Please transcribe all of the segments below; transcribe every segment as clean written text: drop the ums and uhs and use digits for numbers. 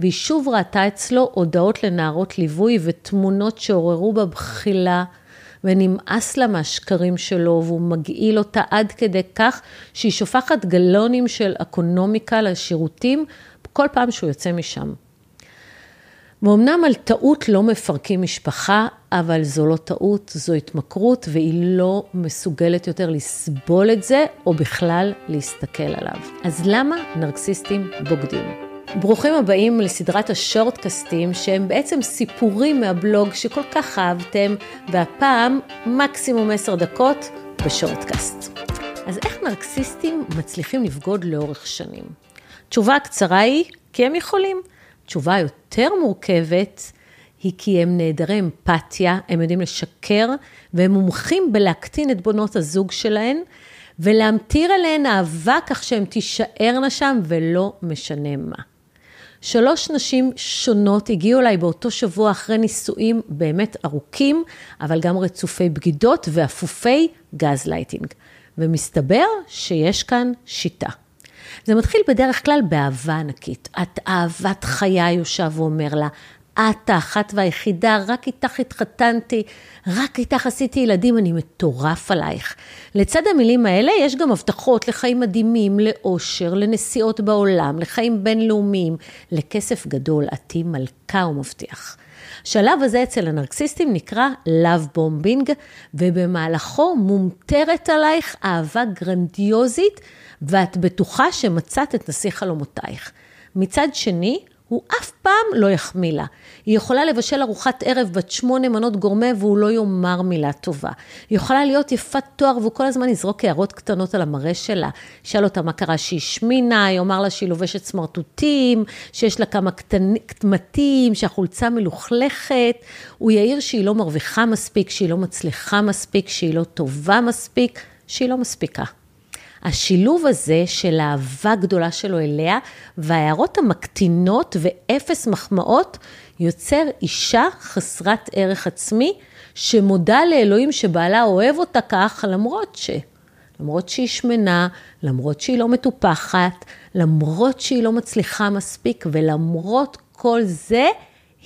והיא שוב ראתה אצלו הודעות לנערות ליווי ותמונות שעוררו בבחילה, ונמאס לה מהשקרים שלו, והוא מגעיל אותה עד כדי כך שהיא שופכת גלונים של אקונומיקה לשירותים כל פעם שהוא יוצא משם. ואומנם על טעות לא מפרקים משפחה, אבל זו לא טעות, זו התמכרות, והיא לא מסוגלת יותר לסבול את זה, או בכלל להסתכל עליו. אז למה נרקסיסטים בוגדים? ברוכים הבאים לסדרת השורטקסטים, שהם בעצם סיפורים מהבלוג שכל כך אהבתם, והפעם מקסימום 10 דקות בשורטקסט. אז איך נרקסיסטים מצליחים לבגוד לאורך שנים? תשובה הקצרה היא, כי הם יכולים. תשובה יותר מורכבת היא כי הם נעדרי אמפתיה, הם יודעים לשקר, והם מומחים בלהקטין את בנות הזוג שלהן, ולהמתיר עליהן אהבה כך שהן תישארנה שם ולא משנה מה. 3 נשים שונות הגיעו אליי באותו שבוע אחרי נישואים באמת ארוכים, אבל גם רצופי בגידות ואפופי גז לייטינג. ומסתבר שיש כאן שיטה. זה מתחיל בדרך כלל באהבה ענקית. את אהבת חיי, יושב ואומר לה, את האחת והיחידה, רק איתך התחתנתי, רק איתך עשיתי ילדים, אני מטורף עלייך. לצד המילים האלה יש גם הבטחות לחיים מדהימים, לאושר, לנסיעות בעולם, לחיים בינלאומיים, לכסף גדול, עתי מלכה ומבטיח. השלב הזה אצל הנרקסיסטים נקרא love bombing, ובמהלכו מומטרת עלייך אהבה גרנדיוזית, ואת בטוחה שמצאת את נשיא חלומותייך. מצד שני, הוא אף פעם לא יחמיא לה. היא יכולה לבשל ארוחת ערב בת 8 מנות גורמה, והוא לא יאמר מילה טובה. היא יכולה להיות יפת תואר, והוא כל הזמן יזרוק הערות קטנות על המראה שלה. שאל אותה מה קרה שהיא שמינה, היא אומר לה שהיא לובשת סמרטוטים, שיש לה כמה קטמטים, שהחולצה מלוכלכת. הוא יעיר שהיא לא מרוויחה מספיק, שהיא לא מצליחה מספיק, שהיא לא טובה מספיק, שהיא לא מספיקה. השילוב הזה של האהבה הגדולה שלו אליה, וההערות המקטינות ואפס מחמאות, יוצר אישה חסרת ערך עצמי, שמודה לאלוהים שבעלה אוהב אותה כך, למרות שהיא שמנה, למרות שהיא לא מטופחת, למרות שהיא לא מצליחה מספיק, ולמרות כל זה,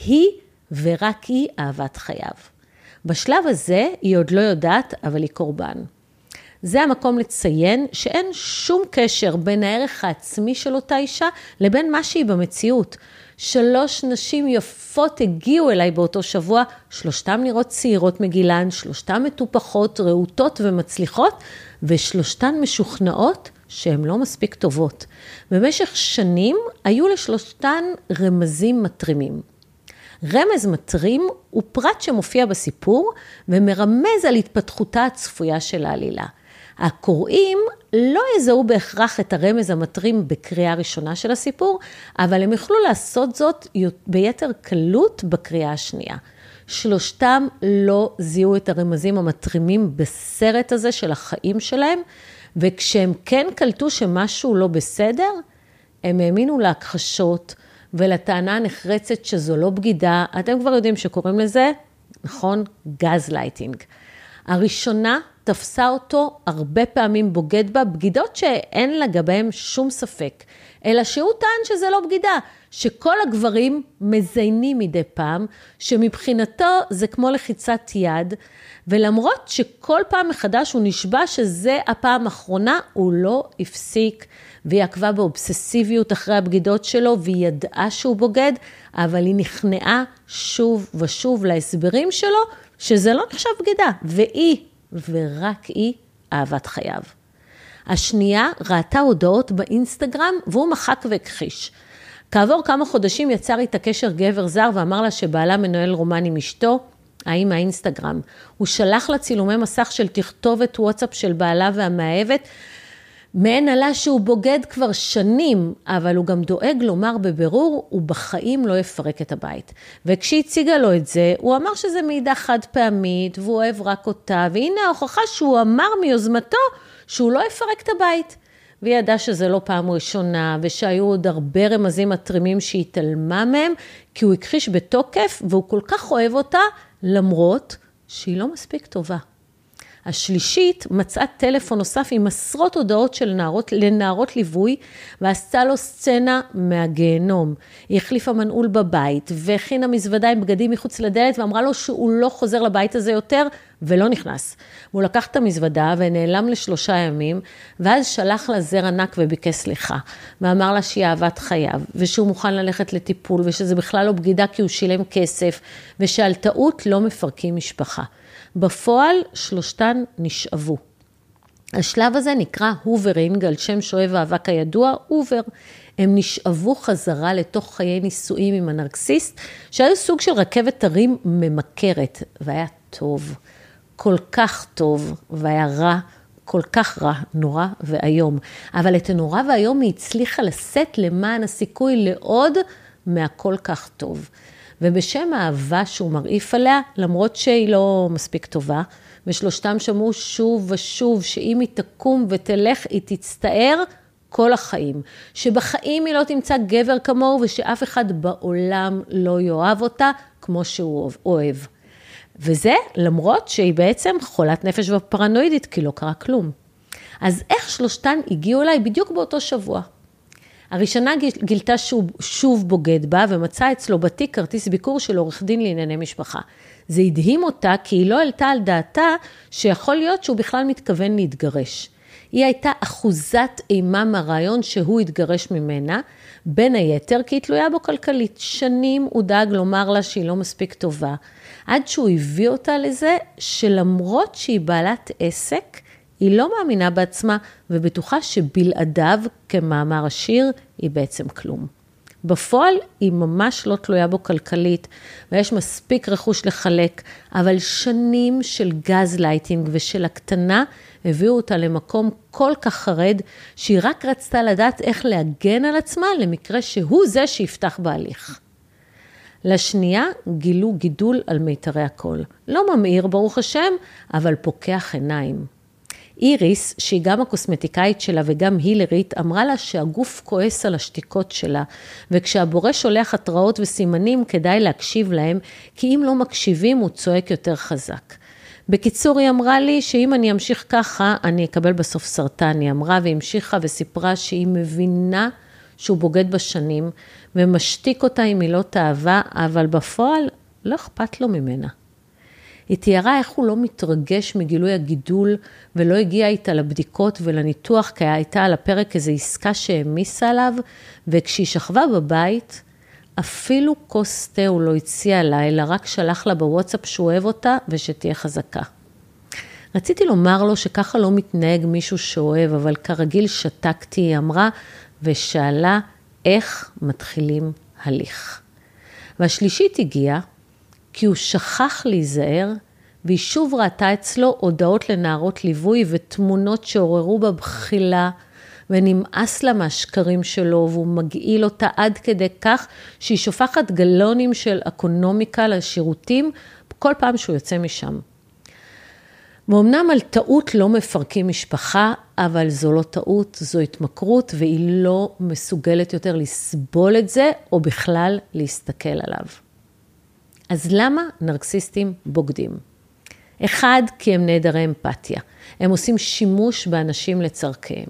היא ורק היא אהבת חייו. בשלב הזה היא עוד לא יודעת, אבל היא קורבן. זה המקום לציין שאין שום קשר בין הערך העצמי של אותה אישה לבין מה שהיא במציאות. 3 נשים יפות הגיעו אליי באותו שבוע, 3 נראות צעירות מגילן, 3 מטופחות, רעותות ומצליחות, ו3 משוכנעות שהן לא מספיק טובות. במשך שנים היו ל3 רמזים מטרימים. רמז מטרים הוא פרט שמופיע בסיפור ומרמז על התפתחותה הצפויה של העלילה. הקוראים לא יזהו בהכרח את הרמז המטרים בקריאה ראשונה של הסיפור, אבל הם יכלו לעשות זאת ביתר קלות בקריאה השנייה. 3 לא זיהו את הרמזים המטרימים בסרט הזה של החיים שלהם, וכשהם כן קלטו שמשהו לא בסדר, הם האמינו להכחשות ולטענה הנחרצת שזו לא בגידה. אתם כבר יודעים שקוראים לזה, נכון? גז לייטינג. הראשונה תפסה אותו הרבה פעמים בוגד בה, בגידות שאין לגביהם שום ספק, אלא שהוא טען שזה לא בגידה, שכל הגברים מזיינים מדי פעם, שמבחינתו זה כמו לחיצת יד, ולמרות שכל פעם מחדש הוא נשבע שזה הפעם האחרונה, הוא לא הפסיק, והיא עקבה באובססיביות אחרי הבגידות שלו, והיא ידעה שהוא בוגד, אבל היא נכנעה שוב ושוב להסברים שלו, שזה לא נחשב בגידה, והיא ורק היא אהבת חייו. השנייה ראתה הודעות באינסטגרם והוא מחק והכחיש. כעבור כמה חודשים יצר איתה קשר גבר זר ואמר לה שבעלה מנהל רומן עם אשתו, האם האינסטגרם. הוא שלח לה צילומי מסך של תכתובת וואטסאפ של בעלה והמאהבת, מעין עלה שהוא בוגד כבר שנים, אבל הוא גם דואג לומר בבירור, הוא בחיים לא יפרק את הבית. וכשהציגה לו את זה, הוא אמר שזה מידע חד פעמית, והוא אוהב רק אותה, והנה ההוכחה שהוא אמר מיוזמתו, שהוא לא יפרק את הבית. והיא ידעה שזה לא פעם ראשונה, ושהיו עוד הרבה רמזים מטרימים שהיא התעלמה מהם, כי הוא הכחיש בתוקף, והוא כל כך אוהב אותה, למרות שהיא לא מספיק טובה. השלישית מצאה טלפון נוסף עם עשרות הודעות של נערות, לנערות ליווי, ועשתה לו סצנה מהגיהנום. היא החליפה מנעול בבית, והכינה מזוודה עם בגדים מחוץ לדלת, ואמרה לו שהוא לא חוזר לבית הזה יותר, ולא נכנס. הוא לקח את המזוודה ונעלם לשלושה ימים, ואז שלח לה זר ענק וביקש סליחה. ואמר לה שהיא אהבת חייו, ושהוא מוכן ללכת לטיפול, ושזה בכלל לא בגידה כי הוא שילם כסף, ושעל טעות לא מפרקים משפחה. בפועל שלושתן נשאבו. השלב הזה נקרא הוברינג, על שם שואב האבק הידוע, הובר. הם נשאבו חזרה לתוך חיי נישואים עם הנרקסיסט, שהיה סוג של רכבת הרים ממכרת, והיה טוב. כל כך טוב, והיה רע, כל כך רע, נורא ואיום. אבל את הנורא והיום היא הצליחה לשאת למען הסיכוי לעוד מהכל כך טוב. ובשם האהבה שהוא מרעיף עליה, למרות שהיא לא מספיק טובה, ושלושתם שמעו שוב ושוב, שאם היא תקום ותלך, היא תצטער כל החיים. שבחיים היא לא תמצא גבר כמוהו, ושאף אחד בעולם לא יאהב אותה כמו שהוא אוהב. וזה למרות שהיא בעצם חולת נפש ופרנואידית, כי לא קרה כלום. אז איך שלושתן הגיעו אליי בדיוק באותו שבוע? הראשונה גילתה שהוא שוב בוגד בה, ומצא אצלו בתיק כרטיס ביקור של עורך דין לענייני משפחה. זה הדהים אותה, כי היא לא עלתה על דעתה שיכול להיות שהוא בכלל מתכוון להתגרש. היא הייתה אחוזת אימה מהרעיון שהוא התגרש ממנה, בין היתר כי היא תלויה בו כלכלית. שנים הוא דאג לומר לה שהיא לא מספיק טובה, עד שהוא הביא אותה לזה שלמרות שהיא בעלת עסק, היא לא מאמינה בעצמה ובטוחה שבלעדיו, כמאמר השיר, היא בעצם כלום. בפועל היא ממש לא תלויה בו כלכלית, ויש מספיק רכוש לחלק, אבל שנים של גז לייטינג ושל הקטנה הביאו אותה למקום כל כך חרד, שהיא רק רצתה לדעת איך להגן על עצמה למקרה שהוא זה שיפתח בהליך. לשנייה גילו גידול על מיתרי הקול. לא ממהיר ברוך השם, אבל פוקח עיניים. איריס, שהיא גם הקוסמטיקאית שלה וגם הילרית, אמרה לה שהגוף כועס על השתיקות שלה, וכשהבורא שולח התראות וסימנים כדאי להקשיב להם, כי אם לא מקשיבים הוא צועק יותר חזק. בקיצור, היא אמרה לי שאם אני אמשיך ככה, אני אקבל בסוף סרטן. היא אמרה והמשיכה וסיפרה שהיא מבינה שהוא בוגד בשנים, ומשתיק אותה עם מילות אהבה, אבל בפועל לא אכפת לו ממנה. היא תיארה איך הוא לא מתרגש מגילוי הגידול, ולא הגיע איתה לבדיקות ולניתוח, כי הייתה על הפרק איזו עסקה שהמיסה עליו, וכשהיא שכבה בבית, אפילו כוס תה הוא לא הציע לה, אלא רק שלח לה בוואטסאפ שהוא אוהב אותה, ושתהיה חזקה. רציתי לומר לו שככה לא מתנהג מישהו שאוהב, אבל כרגיל שתקתי, היא אמרה, ושאלה איך מתחילים הליך. והשלישית הגיעה, כי הוא שכח להיזהר, והיא שוב ראתה אצלו הודעות לנערות ליווי ותמונות שעוררו בה בחילה, ונמאס לה מהשקרים שלו, והוא מגעיל אותה עד כדי כך שהיא שופכת גלונים של אקונומיקה לשירותים, כל פעם שהוא יוצא משם. ואומנם על טעות לא מפרקים משפחה, אבל זו לא טעות, זו התמכרות, והיא לא מסוגלת יותר לסבול את זה, או בכלל להסתכל עליו. אז למה נרקסיסטים בוגדים? אחד, כי הם נעדרי אמפתיה. הם עושים שימוש באנשים לצרכיהם.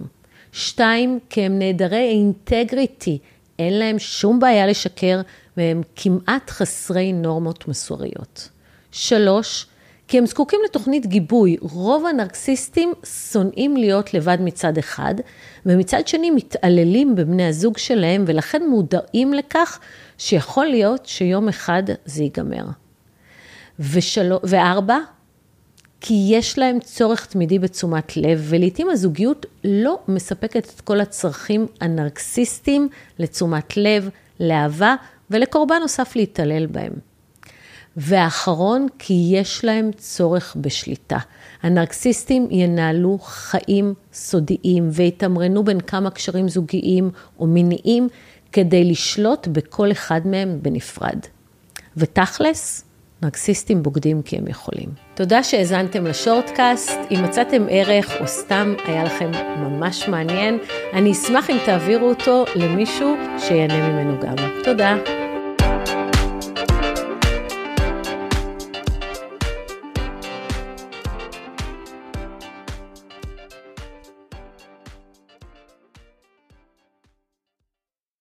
שתיים, כי הם נעדרי אינטגריטי. אין להם שום בעיה לשקר, והם כמעט חסרי נורמות מסוריות. שלוש, כי הם זקוקים לתוכנית גיבוי. רוב הנרקסיסטים שונאים להיות לבד מצד אחד, ומצד שני מתעללים בבני הזוג שלהם, ולכן מודעים לכך שיכול להיות שיום אחד זה ייגמר. וארבע, כי יש להם צורך תמידי בתשומת לב, ולעיתים הזוגיות לא מספקת את כל הצרכים הנרקסיסטיים לתשומת לב, לאהבה, ולקורבן נוסף להתעלל בהם. והאחרון, כי יש להם צורך בשליטה. הנרקסיסטים ינהלו חיים סודיים ויתמרנו בין כמה קשרים זוגיים או מיניים כדי לשלוט בכל אחד מהם בנפרד. ותכלס, נרקסיסטים בוגדים כי הם יכולים. תודה שהזנתם לשורטקאסט. אם מצאתם ערך או סתם היה לכם ממש מעניין, אני אשמח אם תעבירו אותו למישהו שיענה ממנו גם. תודה.